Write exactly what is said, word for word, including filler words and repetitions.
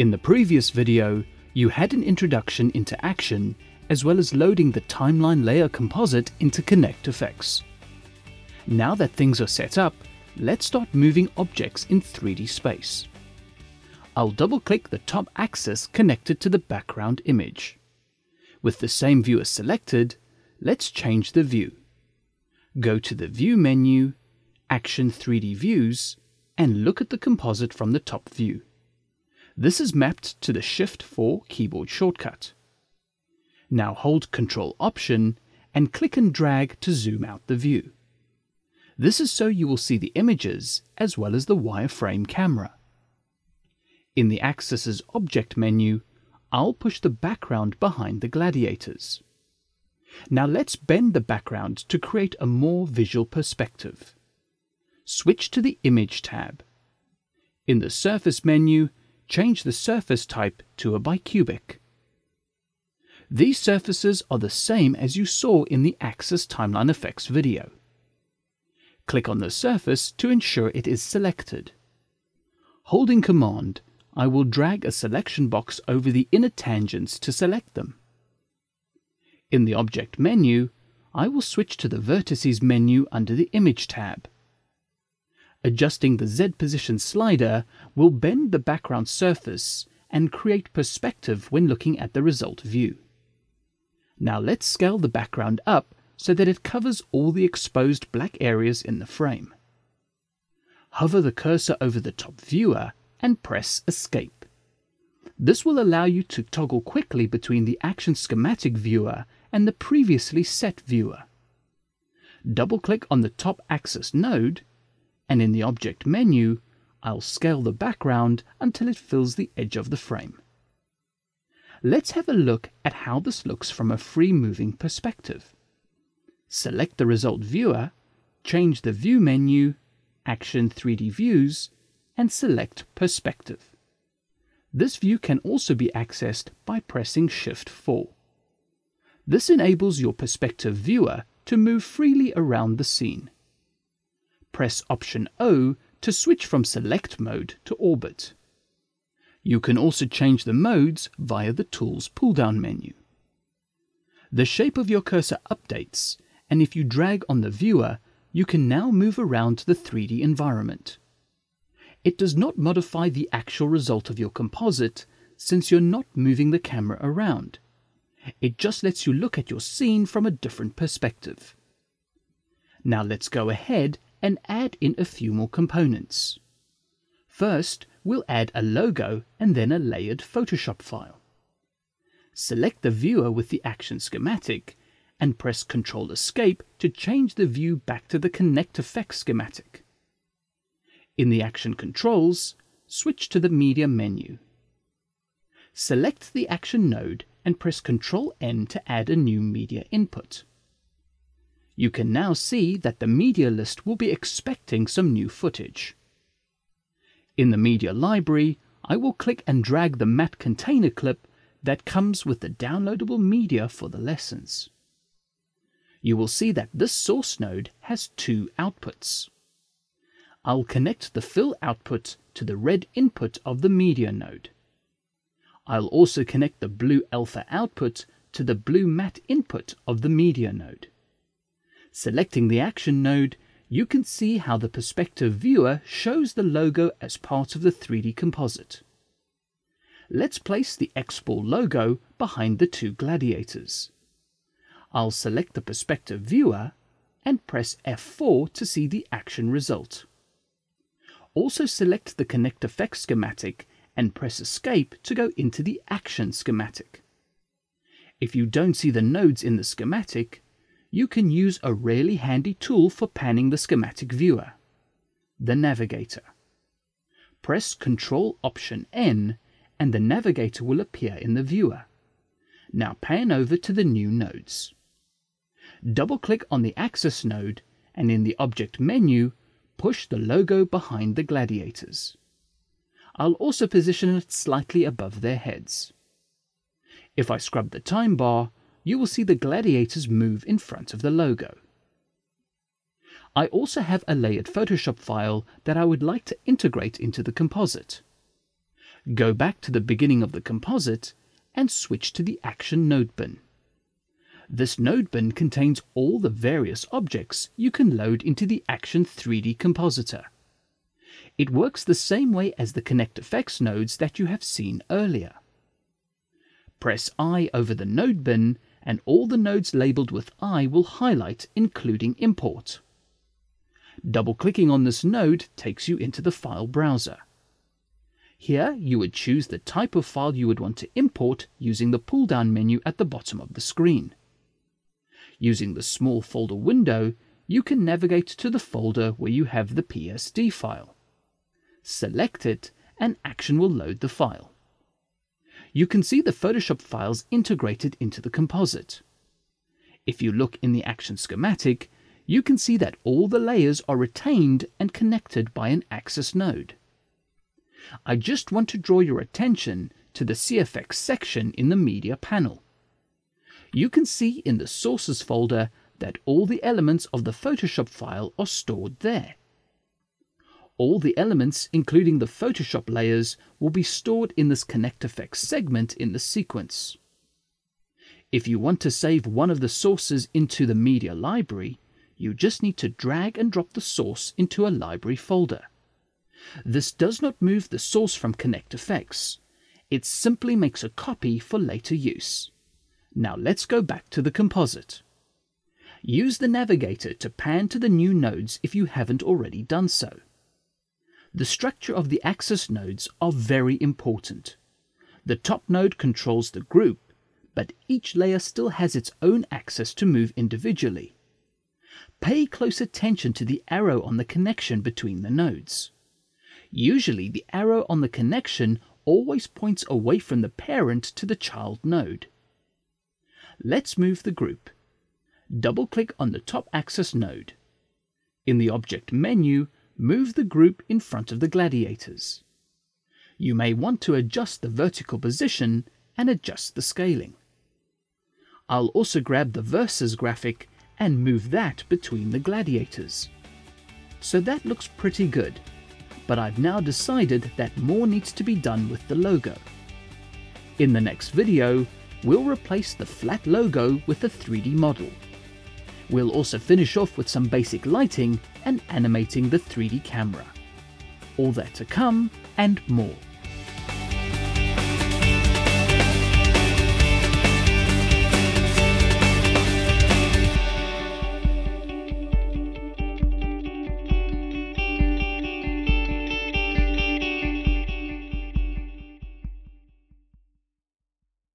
In the previous video, you had an introduction into Action, as well as loading the Timeline Layer composite into ConnectFX. Now that things are set up, let's start moving objects in three D space. I'll double-click the top axis connected to the background image. With the same viewer selected, let's change the view. Go to the View menu, Action three D Views, and look at the composite from the top view. This is mapped to the Shift four keyboard shortcut. Now hold Control Option and click and drag to zoom out the view. This is so you will see the images as well as the wireframe camera. In the Axis's Object menu, I'll push the background behind the gladiators. Now let's bend the background to create a more visual perspective. Switch to the Image tab. In the Surface menu, change the surface type to a bicubic. These surfaces are the same as you saw in the Axis Timeline Effects video. Click on the surface to ensure it is selected. Holding Command, I will drag a selection box over the inner tangents to select them. In the Object menu, I will switch to the Vertices menu under the Image tab. Adjusting the Z position slider will bend the background surface and create perspective when looking at the result view. Now let's scale the background up so that it covers all the exposed black areas in the frame. Hover the cursor over the top viewer and press Escape. This will allow you to toggle quickly between the Action Schematic viewer and the previously set viewer. Double-click on the top axis node, and in the Object menu, I'll scale the background until it fills the edge of the frame. Let's have a look at how this looks from a free-moving perspective. Select the result viewer, change the View menu, Action three D Views, and select Perspective. This view can also be accessed by pressing Shift four. This enables your perspective viewer to move freely around the scene. Press Option O to switch from Select mode to Orbit. You can also change the modes via the Tools pull-down menu. The shape of your cursor updates, and if you drag on the viewer, you can now move around the three D environment. It does not modify the actual result of your composite, since you're not moving the camera around. It just lets you look at your scene from a different perspective. Now let's go ahead and add in a few more components. First, we'll add a logo and then a layered Photoshop file. Select the viewer with the Action Schematic and press Control Escape to change the view back to the ConnectFX schematic. In the Action Controls, switch to the Media menu. Select the Action node and press Control N to add a new media input. You can now see that the media list will be expecting some new footage. In the media library, I will click and drag the matte container clip that comes with the downloadable media for the lessons. You will see that this source node has two outputs. I'll connect the fill output to the red input of the media node. I'll also connect the blue alpha output to the blue matte input of the media node. Selecting the Action node, you can see how the perspective viewer shows the logo as part of the three D composite. Let's place the Expo logo behind the two gladiators. I'll select the perspective viewer and press F four to see the action result. Also select the ConnectFX schematic and press Escape to go into the Action schematic. If you don't see the nodes in the schematic, you can use a really handy tool for panning the schematic viewer, the navigator. Press Control Option N and the navigator will appear in the viewer. Now pan over to the new nodes. Double-click on the Axis node and in the Object menu, push the logo behind the gladiators. I'll also position it slightly above their heads. If I scrub the time bar, you will see the gladiators move in front of the logo. I also have a layered Photoshop file that I would like to integrate into the composite. go back to the beginning of the composite, and switch to the Action node bin. This node bin contains all the various objects you can load into the Action three D compositor. It works the same way as the ConnectFX nodes that you have seen earlier. Press I over the node bin, and all the nodes labeled with I will highlight, including import. Double-clicking on this node takes you into the file browser. Here you would choose the type of file you would want to import using the pull-down menu at the bottom of the screen. Using the small folder window, you can navigate to the folder where you have the P S D file. Select it, and Action will load the file. You can see the Photoshop files integrated into the composite. If you look in the Action Schematic, you can see that all the layers are retained and connected by an axis node. I just want to draw your attention to the C F X section in the Media panel. You can see in the Sources folder that all the elements of the Photoshop file are stored there. All the elements, including the Photoshop layers, will be stored in this ConnectFX segment in the sequence. If you want to save one of the sources into the Media library, you just need to drag and drop the source into a library folder. This does not move the source from ConnectFX. It simply makes a copy for later use. Now let's go back to the composite. Use the navigator to pan to the new nodes if you haven't already done so. The structure of the axis nodes are very important. The top node controls the group, but each layer still has its own axis to move individually. Pay close attention to the arrow on the connection between the nodes. Usually, the arrow on the connection always points away from the parent to the child node. Let's move the group. Double-click on the top axis node. In the Object menu, move the group in front of the gladiators. You may want to adjust the vertical position and adjust the scaling. I'll also grab the Versus graphic and move that between the gladiators. So that looks pretty good, but I've now decided that more needs to be done with the logo. In the next video, we'll replace the flat logo with a three D model. We'll also finish off with some basic lighting and animating the three D camera. All that to come and more.